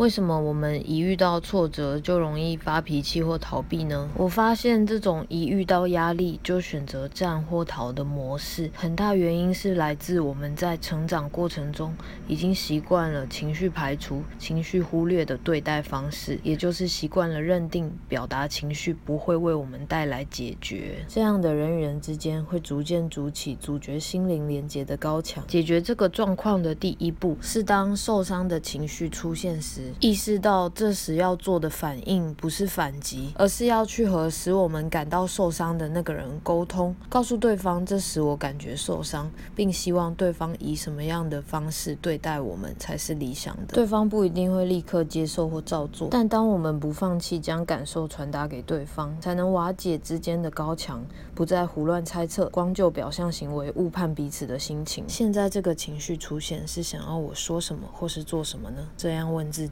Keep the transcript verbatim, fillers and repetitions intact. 为什么我们一遇到挫折就容易发脾气或逃避呢？我发现这种一遇到压力就选择战或逃的模式，很大原因是来自我们在成长过程中已经习惯了情绪排除、情绪忽略的对待方式，也就是习惯了认定表达情绪不会为我们带来解决。这样的人与人之间会逐渐筑起阻绝心灵连结的高墙。解决这个状况的第一步是，当受伤的情绪出现时，意识到这时要做的反应不是反击，而是要去和使我们感到受伤的那个人沟通，告诉对方这时我感觉受伤，并希望对方以什么样的方式对待我们才是理想的。对方不一定会立刻接受或照做，但当我们不放弃将感受传达给对方，才能瓦解之间的高墙，不再胡乱猜测，光就表象行为误判彼此的心情。现在这个情绪出现是想要我说什么或是做什么呢？这样问自己。